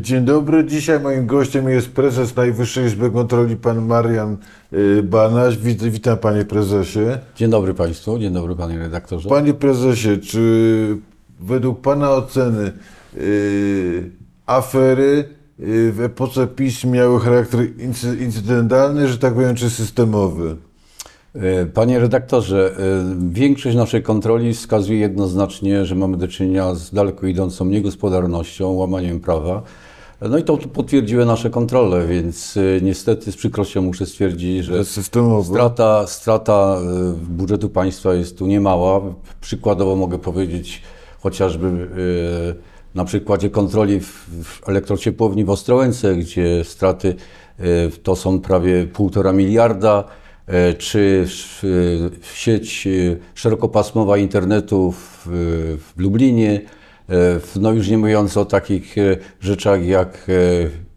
Dzień dobry. Dzisiaj moim gościem jest prezes Najwyższej Izby Kontroli, pan Marian Banaś. Witam, panie prezesie. Dzień dobry państwu, dzień dobry panie redaktorze. Panie prezesie, czy według pana oceny afery w epoce PiS miały charakter incydentalny, że tak powiem, czy systemowy? Panie redaktorze, większość naszej kontroli wskazuje jednoznacznie, że mamy do czynienia z daleko idącą niegospodarnością, łamaniem prawa. No i to potwierdziły nasze kontrole, więc niestety z przykrością muszę stwierdzić, że strata budżetu państwa jest tu niemała. Przykładowo mogę powiedzieć chociażby na przykładzie kontroli w elektrociepłowni w Ostrołęce, gdzie straty to są prawie 1,5 miliarda. Czy sieć szerokopasmowa internetu w Lublinie, no już nie mówiąc o takich rzeczach jak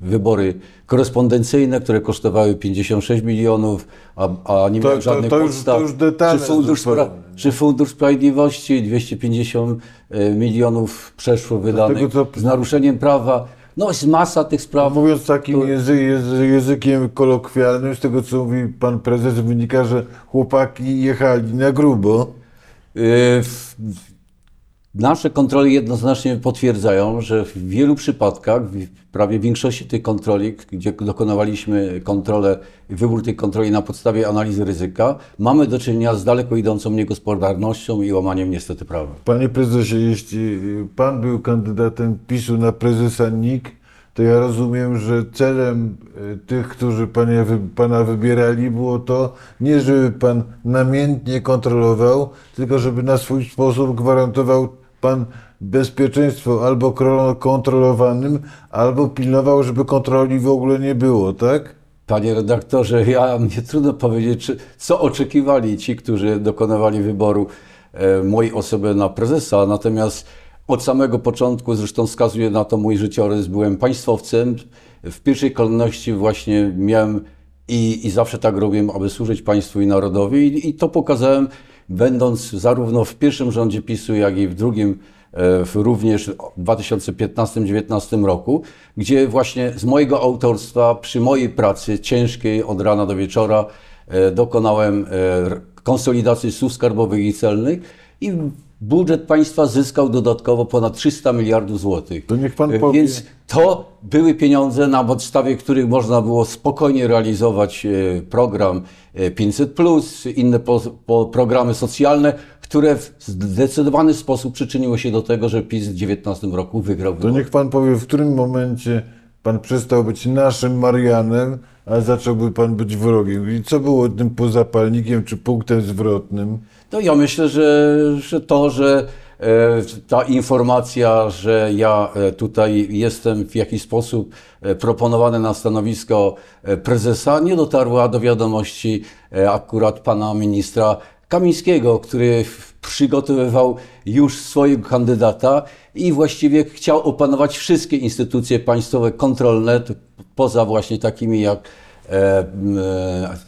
wybory korespondencyjne, które kosztowały 56 milionów, a nie miały żadnych podstaw, czy Fundusz Sprawiedliwości 250 milionów przeszło wydanych z naruszeniem prawa. No jest masa tych spraw. Mówiąc takim językiem kolokwialnym, z tego co mówi pan prezes, wynika, że chłopaki jechali na grubo. Nasze kontrole jednoznacznie potwierdzają, że w wielu przypadkach, prawie w większości tych kontroli, gdzie dokonywaliśmy wybór tych kontroli na podstawie analizy ryzyka, mamy do czynienia z daleko idącą niegospodarnością i łamaniem niestety prawa. Panie prezesie, jeśli pan był kandydatem PiS-u na prezesa NIK, to ja rozumiem, że celem tych, którzy pana wybierali, było to nie, żeby pan namiętnie kontrolował, tylko żeby na swój sposób gwarantował pan bezpieczeństwo albo kontrolowanym, albo pilnował, żeby kontroli w ogóle nie było, tak? Panie redaktorze, mnie trudno powiedzieć, co oczekiwali ci, którzy dokonywali wyboru mojej osoby na prezesa, natomiast od samego początku, zresztą wskazuje na to mój życiorys, byłem państwowcem. W pierwszej kolejności właśnie miałem i zawsze tak robiłem, aby służyć państwu i narodowi i to pokazałem, będąc zarówno w pierwszym rządzie PiS-u, jak i w drugim, również w 2015-2019 roku, gdzie właśnie z mojego autorstwa, przy mojej pracy ciężkiej od rana do wieczora, dokonałem konsolidacji służb skarbowych i celnych i budżet państwa zyskał dodatkowo ponad 300 miliardów złotych. To niech pan powie. Więc to były pieniądze, na podstawie których można było spokojnie realizować program 500+, inne programy socjalne, które w zdecydowany sposób przyczyniły się do tego, że PiS w 2019 roku wygrał. To niech pan powie, w którym momencie pan przestał być naszym Marianem, a zacząłby pan być wrogiem. I co było tym pozapalnikiem czy punktem zwrotnym? No ja myślę, że ta informacja, że ja tutaj jestem w jakiś sposób proponowany na stanowisko prezesa, nie dotarła do wiadomości akurat pana ministra Kamińskiego, który przygotowywał już swojego kandydata i właściwie chciał opanować wszystkie instytucje państwowe kontrolne, poza właśnie takimi jak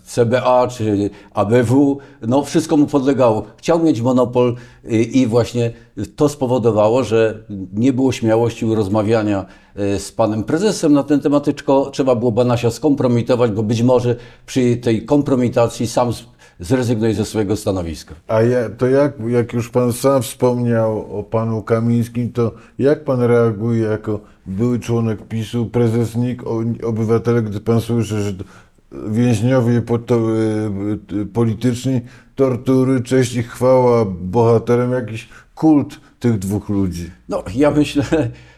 CBA czy ABW, no wszystko mu podlegało. Chciał mieć monopol i właśnie to spowodowało, że nie było śmiałości rozmawiania z panem prezesem na ten temat, tylko trzeba było Banasia skompromitować, bo być może przy tej kompromitacji sam zrezygnuje ze swojego stanowiska. Jak już pan sam wspomniał o panu Kamińskim, to jak pan reaguje jako były członek PiS-u, prezes NIK, obywatele, gdy pan słyszy, że więźniowie polityczni, tortury, cześć i chwała bohaterem, jakiś kult tych dwóch ludzi? No, ja myślę,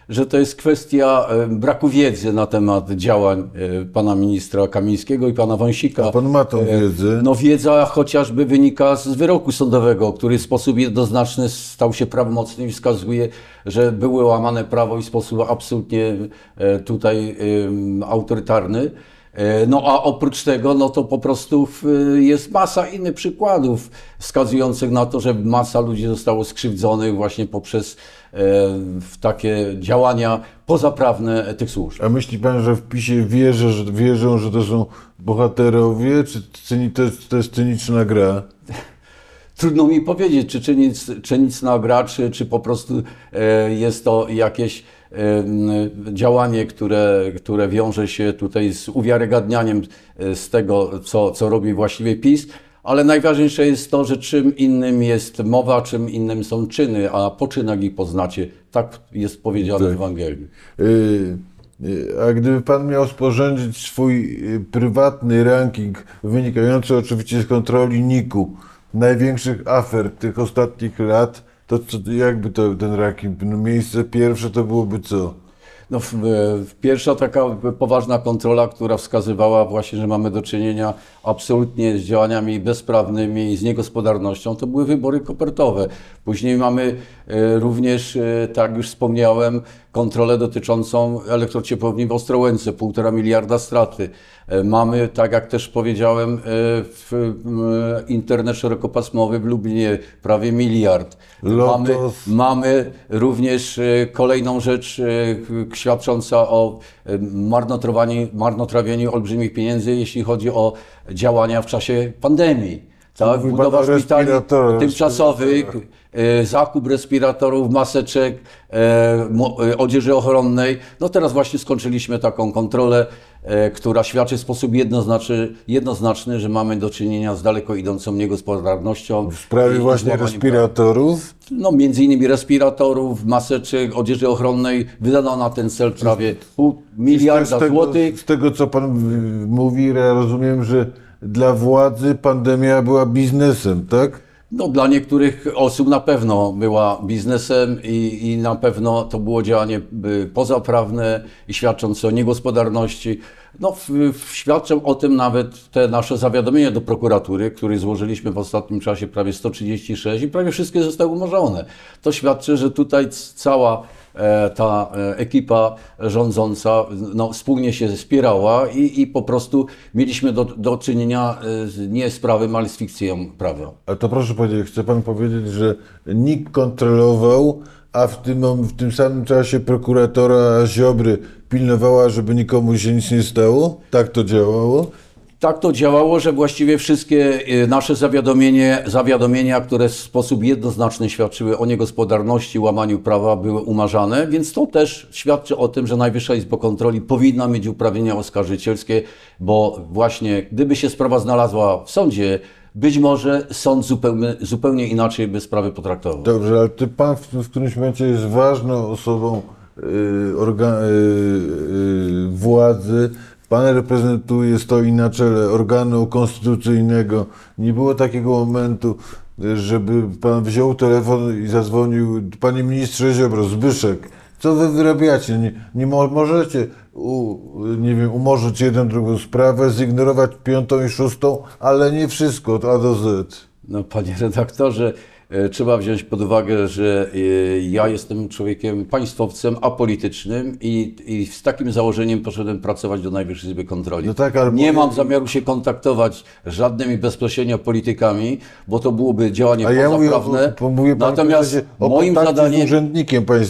że to jest kwestia braku wiedzy na temat działań pana ministra Kamińskiego i pana Wąsika. A pan ma tą wiedzę? No wiedza chociażby wynika z wyroku sądowego, który w sposób jednoznaczny stał się prawomocny i wskazuje, że było łamane prawo i w sposób absolutnie tutaj autorytarny. No a oprócz tego, no to po prostu jest masa innych przykładów wskazujących na to, że masa ludzi zostało skrzywdzonych właśnie poprzez takie działania pozaprawne tych służb. A myśli pan, że w PiS-ie wierzą, że to są bohaterowie, czy to jest cyniczna gra? Trudno mi powiedzieć, czy cyniczna gra, czy po prostu jest to jakieś działanie, które wiąże się tutaj z uwiarygadnianiem z tego, co robi właściwie PiS. Ale najważniejsze jest to, że czym innym jest mowa, czym innym są czyny, a po czynach ich poznacie. Tak jest powiedziane w Ewangelii. A gdyby Pan miał sporządzić swój prywatny ranking, wynikający oczywiście z kontroli NIK-u, największych afer tych ostatnich lat, to jakby ten ranking, miejsce pierwsze to byłoby co? No, pierwsza taka poważna kontrola, która wskazywała właśnie, że mamy do czynienia absolutnie z działaniami bezprawnymi i z niegospodarnością, to były wybory kopertowe. Później mamy również, tak już wspomniałem, kontrolę dotyczącą elektrociepłowni w Ostrołęce, 1,5 miliarda straty. Mamy, tak jak też powiedziałem, internet szerokopasmowy w Lublinie, prawie 1 miliard. Mamy również kolejną rzecz świadcząca o marnotrawieniu olbrzymich pieniędzy, jeśli chodzi o działania w czasie pandemii. Tak, budowa szpitali tymczasowych, zakup respiratorów, maseczek, odzieży ochronnej. No teraz właśnie skończyliśmy taką kontrolę, która świadczy w sposób jednoznaczny, że mamy do czynienia z daleko idącą niegospodarnością. W sprawie właśnie respiratorów? No między innymi respiratorów, maseczek, odzieży ochronnej. Wydano na ten cel prawie 0,5 miliarda złotych. Z tego, co Pan mówi, ja rozumiem, że dla władzy pandemia była biznesem, tak? No dla niektórych osób na pewno była biznesem i na pewno to było działanie pozaprawne i świadczące o niegospodarności. No, świadczą o tym nawet te nasze zawiadomienia do prokuratury, które złożyliśmy w ostatnim czasie prawie 136 i prawie wszystkie zostały umorzone. To świadczy, że tutaj cała ta ekipa rządząca wspólnie się spierała i po prostu mieliśmy do czynienia nie z prawem, ale z fikcją prawa. A to proszę powiedzieć, chce Pan powiedzieć, że NIK kontrolował, a w tym samym czasie prokuratora Ziobry pilnowała, żeby nikomu się nic nie stało? Tak to działało? Tak to działało, że właściwie wszystkie nasze zawiadomienia, które w sposób jednoznaczny świadczyły o niegospodarności, łamaniu prawa, były umarzane, więc to też świadczy o tym, że Najwyższa Izba Kontroli powinna mieć uprawnienia oskarżycielskie, bo właśnie gdyby się sprawa znalazła w sądzie, być może sąd zupełnie inaczej by sprawę potraktował. Dobrze, ale ty Pan w którymś momencie jest ważną osobą władzy. Pan reprezentuje, stoi na czele organu konstytucyjnego. Nie było takiego momentu, żeby Pan wziął telefon i zadzwonił: Panie Ministrze Ziobro, Zbyszek, co Wy wyrabiacie? Nie możecie umorzyć jedną, drugą sprawę, zignorować 5. i 6, ale nie wszystko od A do Z. No, panie redaktorze, trzeba wziąć pod uwagę, że ja jestem człowiekiem państwowcem, apolitycznym i z takim założeniem poszedłem pracować do Najwyższej Izby Kontroli. No tak, ale nie mam zamiaru się kontaktować z żadnymi bezpośrednio politykami, bo to byłoby działanie pozaprawne. Ja mówię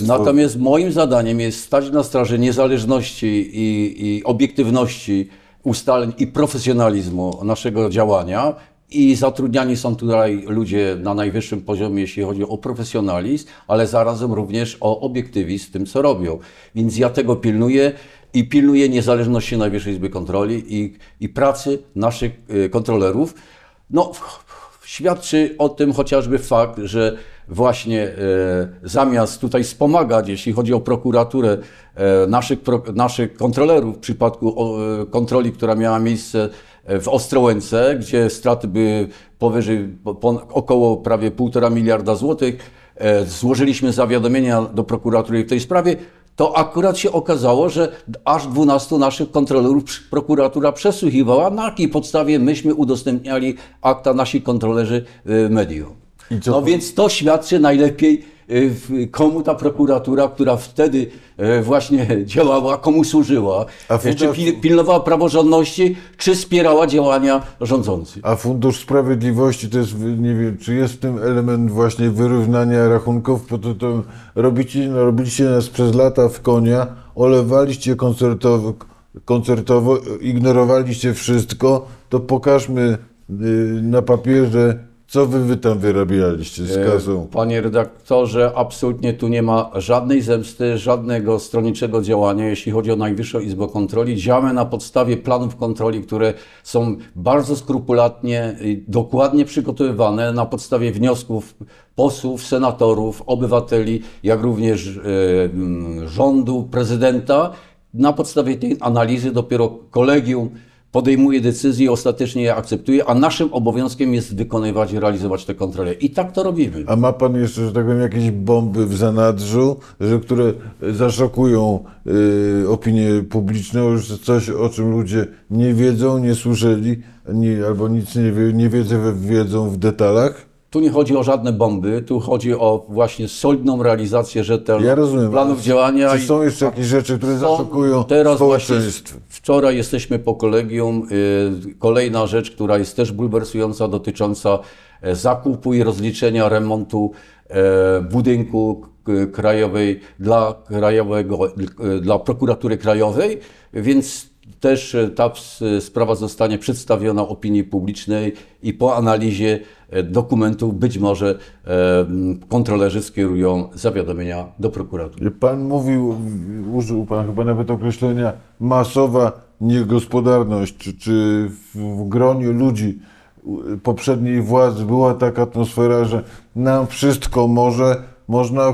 natomiast moim zadaniem jest stać na straży niezależności i obiektywności ustaleń i profesjonalizmu naszego działania. I zatrudniani są tutaj ludzie na najwyższym poziomie, jeśli chodzi o profesjonalizm, ale zarazem również o obiektywizm w tym, co robią. Więc ja tego pilnuję i pilnuję niezależności Najwyższej Izby Kontroli i pracy naszych kontrolerów. No, świadczy o tym chociażby fakt, że właśnie zamiast tutaj wspomagać, jeśli chodzi o prokuraturę, naszych kontrolerów w przypadku kontroli, która miała miejsce w Ostrołęce, gdzie straty były powyżej około prawie 1,5 miliarda złotych, złożyliśmy zawiadomienia do prokuratury w tej sprawie, to akurat się okazało, że aż 12 naszych kontrolerów prokuratura przesłuchiwała, na jakiej podstawie myśmy udostępniali akta nasi kontrolerzy mediów. No więc to świadczy najlepiej, komu ta prokuratura, która wtedy właśnie działała, komu służyła, czy pilnowała praworządności, czy wspierała działania rządzących. A Fundusz Sprawiedliwości to jest, nie wiem, czy jest w tym element właśnie wyrównania rachunków, bo to robiliście nas przez lata w konia, olewaliście koncertowo, ignorowaliście wszystko, to pokażmy na papierze, Co wy tam wyrabialiście z kasą? Panie redaktorze, absolutnie tu nie ma żadnej zemsty, żadnego stronniczego działania, jeśli chodzi o Najwyższą Izbę Kontroli. Działamy na podstawie planów kontroli, które są bardzo skrupulatnie, dokładnie przygotowywane na podstawie wniosków posłów, senatorów, obywateli, jak również rządu, prezydenta. Na podstawie tej analizy dopiero kolegium podejmuje decyzję, ostatecznie je akceptuje, a naszym obowiązkiem jest wykonywać i realizować te kontrole. I tak to robimy. A ma pan jeszcze, że tak powiem, jakieś bomby w zanadrzu, które zaszokują opinię publiczną, że coś, o czym ludzie nie wiedzą, nie słyszeli, albo nic nie wiedzą w detalach? Tu nie chodzi o żadne bomby, tu chodzi o właśnie solidną realizację rzetelnych planów działania. Czy są jeszcze jakieś rzeczy, które zaszokują społeczeństwo? Wczoraj jesteśmy po kolegium. Kolejna rzecz, która jest też bulwersująca, dotycząca zakupu i rozliczenia remontu budynku krajowej dla prokuratury krajowej, więc też ta sprawa zostanie przedstawiona opinii publicznej i po analizie dokumentów być może kontrolerzy skierują zawiadomienia do prokuratury. Pan mówił, użył pan chyba nawet określenia masowa niegospodarność. Czy w gronie ludzi poprzedniej władzy była taka atmosfera, że nam wszystko można,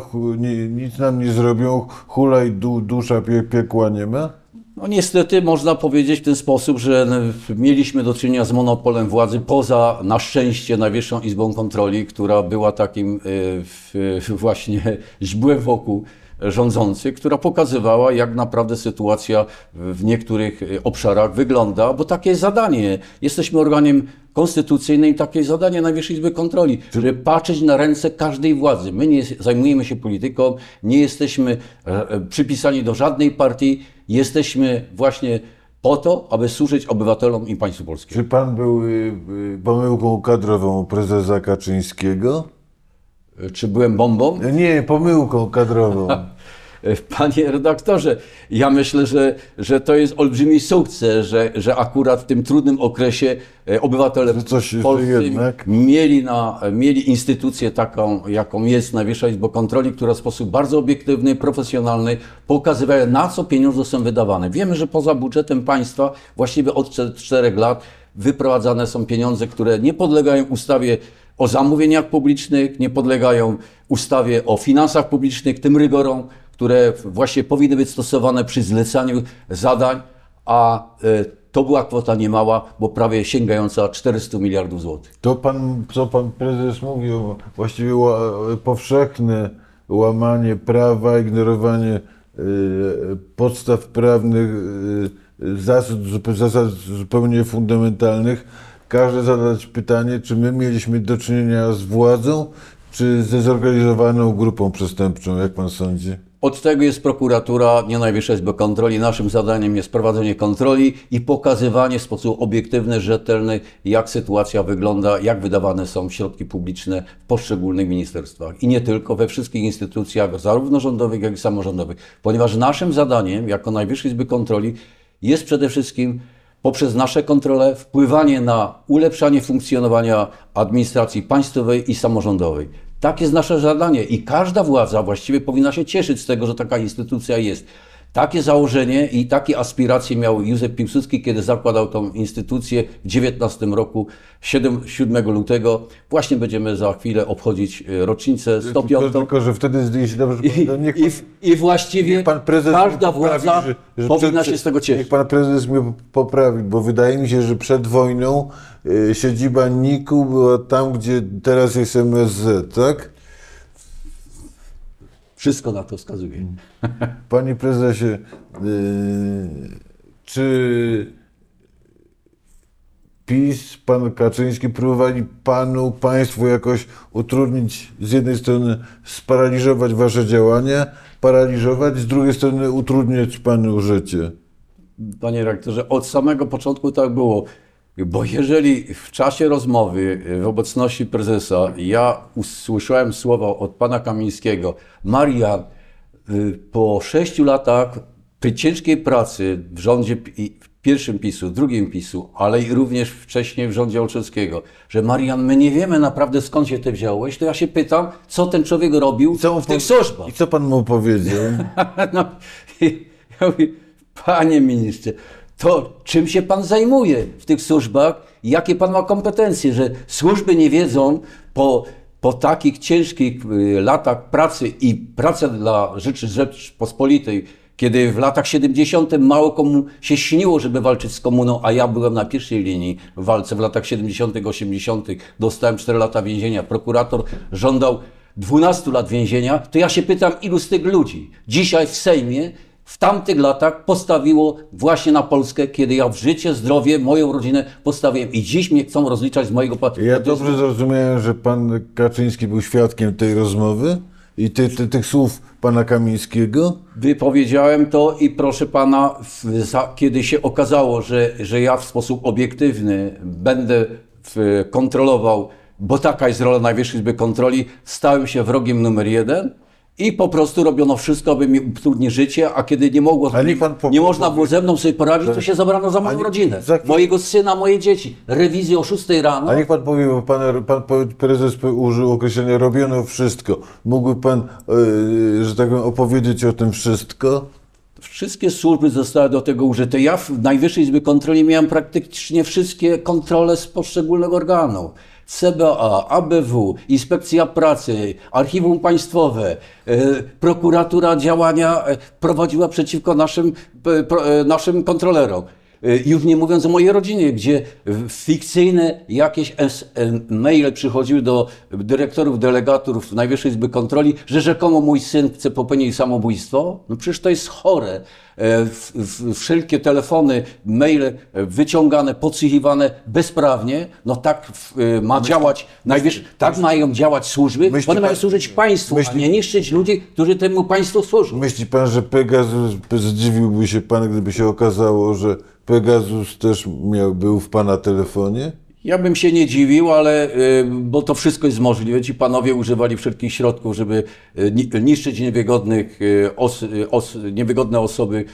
nic nam nie zrobią, hulaj dusza piekła nie ma? No niestety można powiedzieć w ten sposób, że mieliśmy do czynienia z monopolem władzy poza, na szczęście, Najwyższą Izbą Kontroli, która była takim właśnie źbłem wokół rządzących, która pokazywała, jak naprawdę sytuacja w niektórych obszarach wygląda, bo takie jest zadanie. Jesteśmy organem konstytucyjnym i takie jest zadanie Najwyższej Izby Kontroli, żeby patrzeć na ręce każdej władzy. My nie zajmujemy się polityką, nie jesteśmy przypisani do żadnej partii, jesteśmy właśnie po to, aby służyć obywatelom i państwu polskiemu. Czy pan był pomyłką kadrową prezesa Kaczyńskiego? Czy byłem bombą? Nie, pomyłką kadrową. Panie redaktorze, ja myślę, że to jest olbrzymi sukces, że akurat w tym trudnym okresie obywatele polscy mieli instytucję taką, jaką jest Najwyższa Izba Kontroli, która w sposób bardzo obiektywny, profesjonalny pokazywała, na co pieniądze są wydawane. Wiemy, że poza budżetem państwa właściwie od 4 lat wyprowadzane są pieniądze, które nie podlegają ustawie o zamówieniach publicznych, nie podlegają ustawie o finansach publicznych, tym rygorom, które właśnie powinny być stosowane przy zlecaniu zadań, a to była kwota niemała, bo prawie sięgająca 400 miliardów złotych. To pan, co pan prezes mówił, właściwie powszechne łamanie prawa, ignorowanie podstaw prawnych, zasad zupełnie fundamentalnych. Każdy zadać pytanie, czy my mieliśmy do czynienia z władzą, czy ze zorganizowaną grupą przestępczą, jak pan sądzi? Od tego jest prokuratura, nie Najwyższa Izba Kontroli. Naszym zadaniem jest prowadzenie kontroli i pokazywanie w sposób obiektywny, rzetelny, jak sytuacja wygląda, jak wydawane są środki publiczne w poszczególnych ministerstwach. I nie tylko, we wszystkich instytucjach, zarówno rządowych, jak i samorządowych. Ponieważ naszym zadaniem, jako Najwyższej Izby Kontroli, jest przede wszystkim poprzez nasze kontrole wpływanie na ulepszanie funkcjonowania administracji państwowej i samorządowej. Tak jest nasze zadanie i każda władza właściwie powinna się cieszyć z tego, że taka instytucja jest. Takie założenie i takie aspiracje miał Józef Piłsudski, kiedy zakładał tą instytucję w 19 roku, 7 lutego. Właśnie będziemy za chwilę obchodzić rocznicę 105. Tylko że wtedy zdjęliście dobrze. I właściwie pan prezes każda władza powinna się z tego cieszyć. Niech pan prezes mnie poprawi, bo wydaje mi się, że przed wojną siedziba NIK-u była tam, gdzie teraz jest MSZ, tak? Wszystko na to wskazuje. Panie prezesie, czy PiS, pan Kaczyński próbowali panu, państwu jakoś utrudnić, z jednej strony sparaliżować wasze działania, z drugiej strony utrudniać panu życie? Panie rektorze, od samego początku tak było. Bo jeżeli w czasie rozmowy w obecności prezesa ja usłyszałem słowa od pana Kamińskiego: Marian, po 6 latach ciężkiej pracy w rządzie pierwszym PiSu, drugim PiSu, ale i również wcześniej w rządzie Olszewskiego, że Marian, my nie wiemy naprawdę skąd się ty wziąłeś, to ja się pytam, co ten człowiek robił w tych służbach. I co pan mu powiedział? No, ja mówię, panie ministrze, to czym się pan zajmuje w tych służbach, jakie pan ma kompetencje, że służby nie wiedzą po takich ciężkich latach pracy i praca dla Rzeczypospolitej, kiedy w latach 70. mało komu się śniło, żeby walczyć z komuną, a ja byłem na pierwszej linii w walce w latach 70., 80., dostałem 4 lata więzienia, prokurator żądał 12 lat więzienia, to ja się pytam, ilu z tych ludzi dzisiaj w Sejmie w tamtych latach postawiło właśnie na Polskę, kiedy ja w życie, zdrowie, moją rodzinę postawiłem i dziś mnie chcą rozliczać z mojego patriotyzmu. Ja dobrze zrozumiałem, że pan Kaczyński był świadkiem tej rozmowy? I tych słów pana Kamińskiego? Wypowiedziałem to i proszę pana, kiedy się okazało, że ja w sposób obiektywny będę kontrolował, bo taka jest rola Najwyższej Izby Kontroli, stałem się wrogiem numer 1 i po prostu robiono wszystko, aby mi utrudnić życie, a kiedy nie można było ze mną sobie poradzić, to się zabrano za moją rodzinę, mojego syna, moje dzieci. Rewizję o 6 rano. A niech pan powie, bo pan prezes użył określenia robiono wszystko. Mógłby pan, że tak powiem, opowiedzieć o tym wszystko? Wszystkie służby zostały do tego użyte. Ja w Najwyższej Izbie Kontroli miałem praktycznie wszystkie kontrole z poszczególnych organów. CBA, ABW, Inspekcja Pracy, Archiwum Państwowe, prokuratura działania prowadziła przeciwko naszym kontrolerom. Już nie mówiąc o mojej rodzinie, gdzie fikcyjne jakieś maile przychodziły do dyrektorów, delegatorów Najwyższej Izby Kontroli, że rzekomo mój syn chce popełnić samobójstwo. No przecież to jest chore. Wszelkie telefony, maile wyciągane, podsłuchiwane bezprawnie. No tak ma działać, tak mają działać służby. One mają służyć państwu, a nie niszczyć ludzi, którzy temu państwu służą. Myśli pan, że Pegasus, zdziwiłby się pan, gdyby się okazało, że Pegasus też był w pana telefonie? Ja bym się nie dziwił, ale bo to wszystko jest możliwe. Ci panowie używali wszelkich środków, żeby niszczyć niewygodne osoby,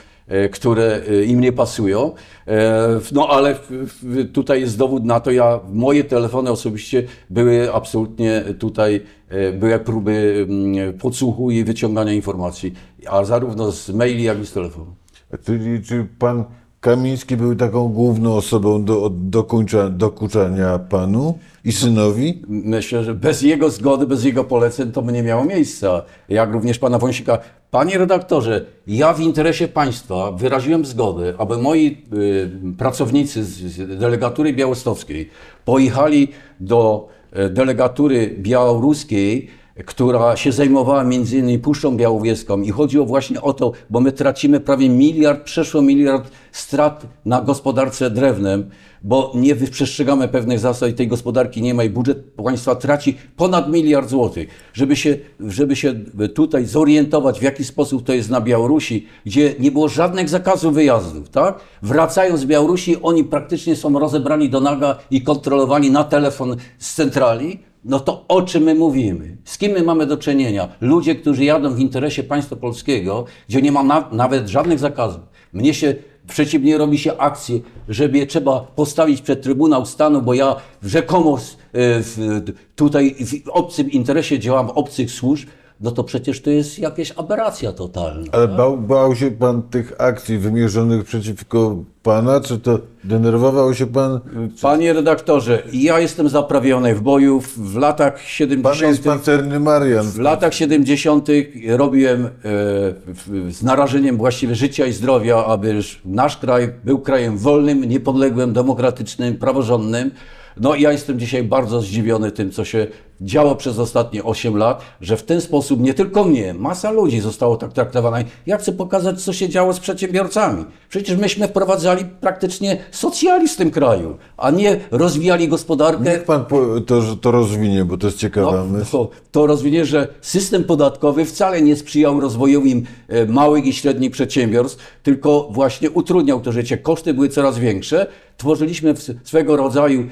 które im nie pasują. No ale tutaj jest dowód na to, moje telefony osobiście były absolutnie tutaj, były próby podsłuchu i wyciągania informacji, a zarówno z maili, jak i z telefonu. Czy pan Kamiński był taką główną osobą dokuczania panu i synowi? Myślę, że bez jego zgody, bez jego poleceń to by nie miało miejsca. Jak również pana Wąsika. Panie redaktorze, ja w interesie państwa wyraziłem zgodę, aby moi pracownicy z delegatury białostockiej pojechali do delegatury białoruskiej, która się zajmowała między innymi Puszczą Białowieską i chodziło właśnie o to, bo my tracimy prawie przeszło miliard strat na gospodarce drewnem, bo nie przestrzegamy pewnych zasad i tej gospodarki nie ma i budżet państwa traci ponad 1 miliard złotych. Żeby się tutaj zorientować, w jaki sposób to jest na Białorusi, gdzie nie było żadnych zakazów wyjazdów, tak? Wracając z Białorusi, oni praktycznie są rozebrani do naga i kontrolowani na telefon z centrali. No to o czym my mówimy? Z kim my mamy do czynienia? Ludzie, którzy jadą w interesie państwa polskiego, gdzie nie ma nawet żadnych zakazów. Przeciwnie, robi się akcje, żeby trzeba postawić przed Trybunał Stanu, bo ja rzekomo tutaj w obcym interesie działam, obcych służb. No to przecież to jest jakaś aberracja totalna. Ale bał się pan tych akcji wymierzonych przeciwko pana? Czy to denerwował się pan? Panie redaktorze, ja jestem zaprawiony w boju. W latach 70. Pan jest pancerny Marian. W latach 70. robiłem z narażeniem właściwie życia i zdrowia, aby nasz kraj był krajem wolnym, niepodległym, demokratycznym, praworządnym. No ja jestem dzisiaj bardzo zdziwiony tym, co się działo przez ostatnie 8 lat, że w ten sposób nie tylko mnie, masa ludzi zostało tak traktowana. Ja chcę pokazać, co się działo z przedsiębiorcami. Przecież myśmy wprowadzali praktycznie socjalizm w tym kraju, a nie rozwijali gospodarkę. Niech pan to rozwinie, bo to jest ciekawa myśl. To rozwinie, że system podatkowy wcale nie sprzyjał rozwojowi małych i średnich przedsiębiorstw, tylko właśnie utrudniał to życie. Koszty były coraz większe. Tworzyliśmy swego rodzaju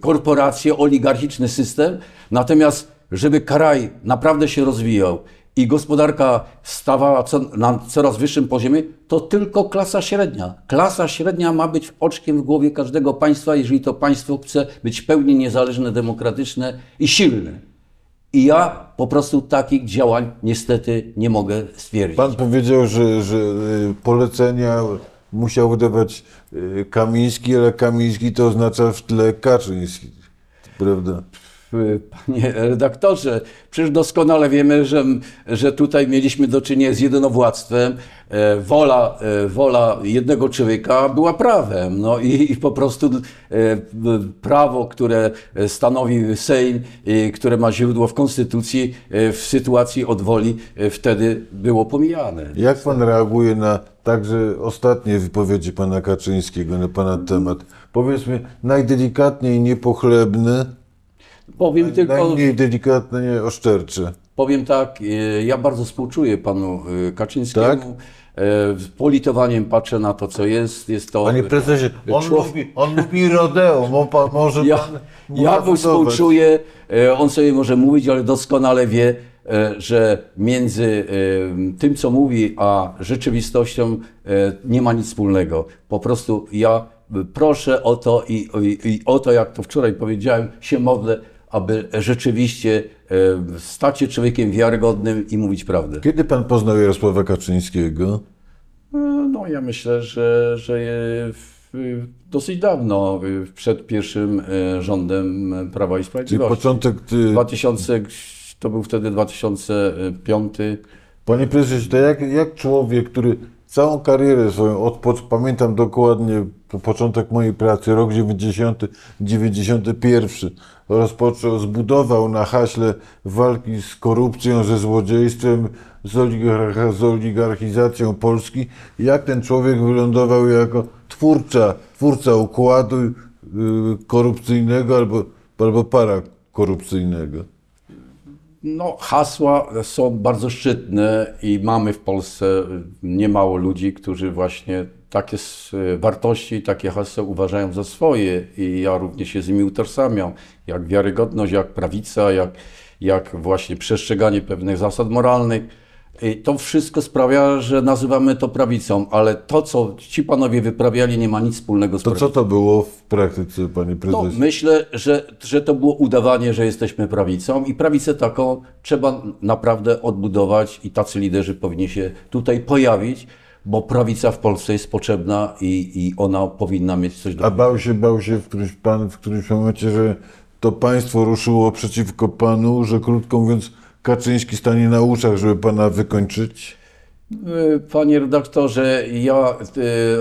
korporacje, oligarchiczny system, natomiast żeby kraj naprawdę się rozwijał i gospodarka stawała na coraz wyższym poziomie, to tylko klasa średnia. Klasa średnia ma być oczkiem w głowie każdego państwa, jeżeli to państwo chce być w pełni niezależne, demokratyczne i silne. I ja po prostu takich działań niestety nie mogę stwierdzić. Pan powiedział, że polecenia musiał wydawać Kamiński, ale Kamiński to oznacza w tle Kaczyński, prawda? Panie redaktorze, przecież doskonale wiemy, że tutaj mieliśmy do czynienia z jedynowładztwem. Wola jednego człowieka była prawem. No i po prostu prawo, które stanowi Sejm, które ma źródło w Konstytucji, w sytuacji odwoli wtedy było pomijane. Jak pan reaguje na także ostatnie wypowiedzi pana Kaczyńskiego na pana temat? Powiedzmy najdelikatniej niepochlebny. Powiem tylko, najmniej delikatnie oszczercze. Powiem tak, ja bardzo współczuję panu Kaczyńskiemu. Tak? Z politowaniem patrzę na to, co jest. Jest to. Panie prezesie, on lubi rodeo, może ja mu współczuję, on sobie może mówić, ale doskonale wie, że między tym, co mówi, a rzeczywistością nie ma nic wspólnego. Po prostu ja proszę o to i o to, jak to wczoraj powiedziałem, się modlę, aby rzeczywiście stać się człowiekiem wiarygodnym i mówić prawdę. Kiedy pan poznał Jarosława Kaczyńskiego? No ja myślę, że dosyć dawno, przed pierwszym rządem Prawa i Sprawiedliwości. To był wtedy 2005. Panie prezesie, to jak człowiek, który całą karierę swoją, pamiętam dokładnie początek mojej pracy, rok 90, 91, rozpoczął, zbudował na haśle walki z korupcją, ze złodziejstwem, z oligarchizacją Polski. Jak ten człowiek wylądował jako twórca układu korupcyjnego albo parakorupcyjnego? No, hasła są bardzo szczytne i mamy w Polsce niemało ludzi, którzy właśnie takie wartości, takie hasła uważają za swoje i ja również się z nimi utożsamiam, jak wiarygodność, jak prawica, jak właśnie przestrzeganie pewnych zasad moralnych. I to wszystko sprawia, że nazywamy to prawicą, ale to, co ci panowie wyprawiali, nie ma nic wspólnego z prawicą. To co to było w praktyce, panie prezesie? No, myślę, że to było udawanie, że jesteśmy prawicą i prawicę taką trzeba naprawdę odbudować i tacy liderzy powinni się tutaj pojawić, bo prawica w Polsce jest potrzebna i ona powinna mieć coś do. A bał się w którymś momencie, że to państwo ruszyło przeciwko panu, że krótko mówiąc Kaczyński stanie na uszach, żeby pana wykończyć? Panie redaktorze, ja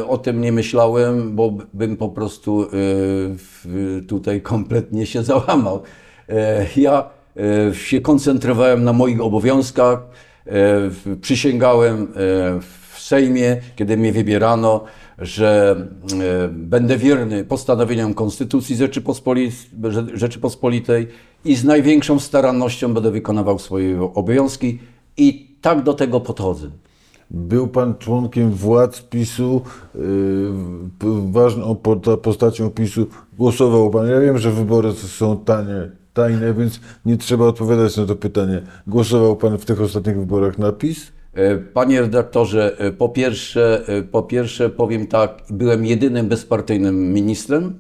o tym nie myślałem, bo bym po prostu tutaj kompletnie się załamał. Ja się koncentrowałem na moich obowiązkach, przysięgałem w Sejmie, kiedy mnie wybierano, że będę wierny postanowieniom Konstytucji Rzeczypospolitej i z największą starannością będę wykonywał swoje obowiązki i tak do tego podchodzę. Był pan członkiem władz PiS-u, ważną postacią PiS-u, głosował pan. Ja wiem, że wybory są tajne, więc nie trzeba odpowiadać na to pytanie. Głosował pan w tych ostatnich wyborach na PiS? Panie redaktorze, po pierwsze powiem tak, byłem jedynym bezpartyjnym ministrem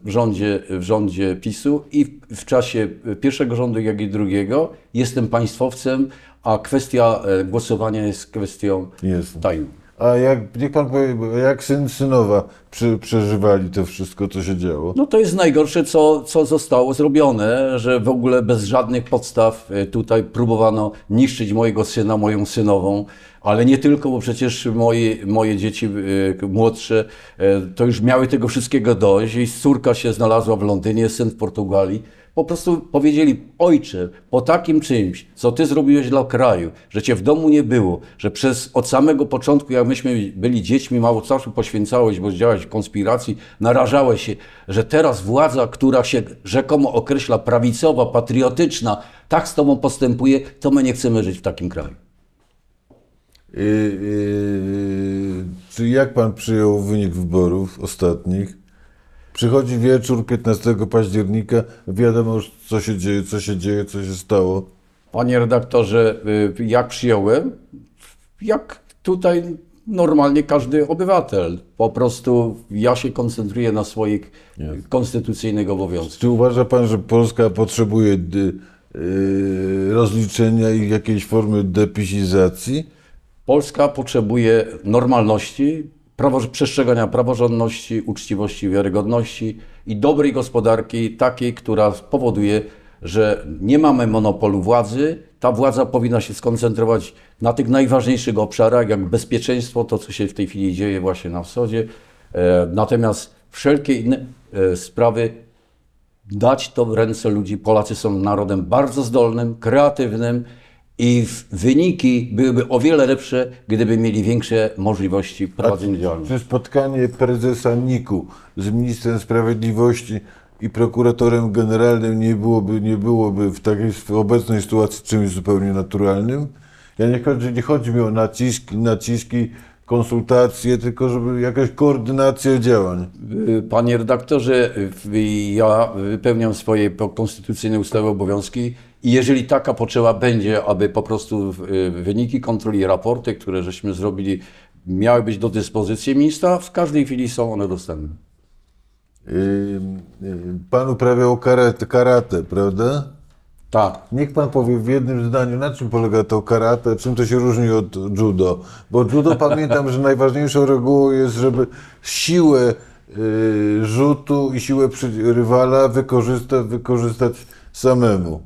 w rządzie PiS-u i w czasie pierwszego rządu, jak i drugiego jestem państwowcem, a kwestia głosowania jest kwestią tajną. A niech pan powie, jak synowa przeżywali to wszystko, co się działo? No to jest najgorsze, co zostało zrobione, że w ogóle bez żadnych podstaw tutaj próbowano niszczyć mojego syna, moją synową, ale nie tylko, bo przecież moje dzieci młodsze to już miały tego wszystkiego dość i córka się znalazła w Londynie, syn w Portugalii. Po prostu powiedzieli, ojcze, po takim czymś, co ty zrobiłeś dla kraju, że cię w domu nie było, że od samego początku, jak myśmy byli dziećmi, mało czasu poświęcałeś, bo działałeś w konspiracji, narażałeś się, że teraz władza, która się rzekomo określa prawicowa, patriotyczna, tak z tobą postępuje, to my nie chcemy żyć w takim kraju. Czy jak pan przyjął wynik wyborów ostatnich? Przychodzi wieczór 15 października, wiadomo już co się dzieje, co się stało. Panie redaktorze, jak przyjąłem? Jak tutaj normalnie każdy obywatel. Po prostu ja się koncentruję na swoich konstytucyjnych obowiązkach. Czy uważa pan, że Polska potrzebuje rozliczenia i jakiejś formy depisizacji? Polska potrzebuje normalności, przestrzegania praworządności, uczciwości, wiarygodności i dobrej gospodarki, takiej, która spowoduje, że nie mamy monopolu władzy. Ta władza powinna się skoncentrować na tych najważniejszych obszarach, jak bezpieczeństwo, to co się w tej chwili dzieje właśnie na wschodzie. Natomiast wszelkie inne sprawy dać to w ręce ludzi. Polacy są narodem bardzo zdolnym, kreatywnym i wyniki byłyby o wiele lepsze, gdyby mieli większe możliwości prowadzenia działalności. Czy spotkanie prezesa NIK-u z ministrem sprawiedliwości i prokuratorem generalnym nie byłoby w takiej obecnej sytuacji czymś zupełnie naturalnym? Ja nie chodzi mi o naciski, konsultacje, tylko żeby jakaś koordynacja działań. Panie redaktorze, ja wypełniam swoje konstytucyjne ustawy obowiązki i jeżeli taka potrzeba będzie, aby po prostu wyniki kontroli, raporty, które żeśmy zrobili, miały być do dyspozycji ministra, w każdej chwili są one dostępne. Pan uprawiał karate, prawda? Tak. Niech pan powie w jednym zdaniu, na czym polega to karate, czym to się różni od judo. Bo judo pamiętam, że najważniejszą regułą jest, żeby siłę rzutu i siłę rywala wykorzystać samemu.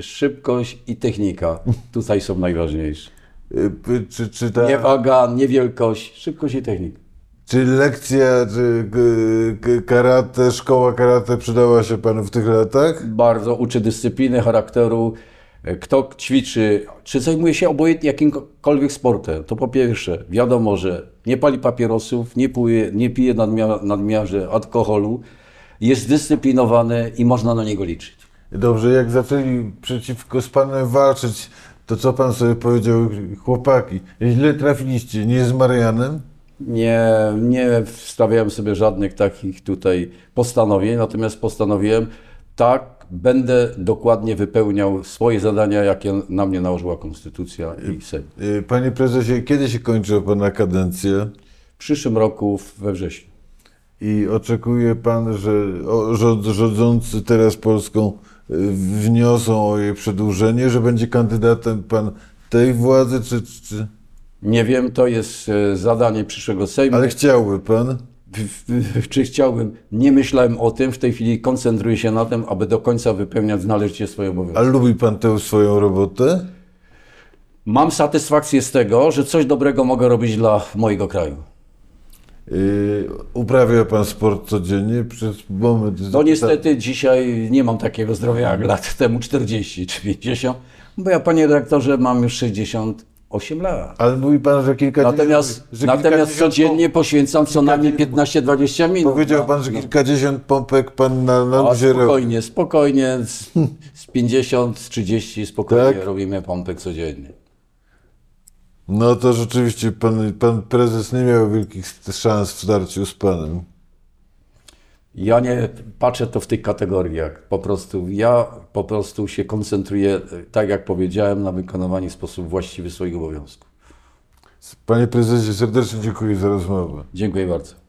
Szybkość i technika tutaj są najważniejsze. Nie waga, nie wielkość, szybkość i technika. Czy lekcja, czy karate, szkoła karate przydała się panu w tych latach? Bardzo. Uczy dyscypliny, charakteru. Kto ćwiczy, czy zajmuje się obojętnie jakimkolwiek sportem, to po pierwsze wiadomo, że nie pali papierosów, nie pije nadmiarze alkoholu, jest dyscyplinowany i można na niego liczyć. Dobrze, jak zaczęli przeciwko z panem walczyć, to co pan sobie powiedział, chłopaki, źle trafiliście, nie z Marianem? Nie stawiałem sobie żadnych takich tutaj postanowień, natomiast postanowiłem, tak, będę dokładnie wypełniał swoje zadania, jakie na mnie nałożyła Konstytucja i Sejm. Panie prezesie, kiedy się kończy pana kadencja? W przyszłym roku, we wrześniu. I oczekuje pan, że rządzący teraz Polską wniosą o jej przedłużenie, że będzie kandydatem pan tej władzy, czy... Nie wiem, to jest zadanie przyszłego Sejmu. Ale chciałby pan? Czy chciałbym? Nie myślałem o tym. W tej chwili koncentruję się na tym, aby do końca wypełniać należycie swoje obowiązki. Ale lubi pan tę swoją robotę? Mam satysfakcję z tego, że coś dobrego mogę robić dla mojego kraju. Uprawia pan sport codziennie? Przez moment... No niestety dzisiaj nie mam takiego zdrowia jak lat temu 40 czy 50, bo ja, panie redaktorze, mam już 68 lat. Ale mówi pan, że kilkadziesiąt... Natomiast codziennie poświęcam co najmniej 15-20 minut. Powiedział pan, że kilkadziesiąt pompek pan na luzie robi. Spokojnie. Z 50-30 spokojnie tak? Robimy pompek codziennie. No to rzeczywiście pan prezes nie miał wielkich szans w starciu z panem. Ja nie patrzę to w tych kategoriach. Ja po prostu się koncentruję, tak jak powiedziałem, na wykonywaniu w sposób właściwy swoich obowiązków. Panie prezesie, serdecznie dziękuję za rozmowę. Dziękuję bardzo.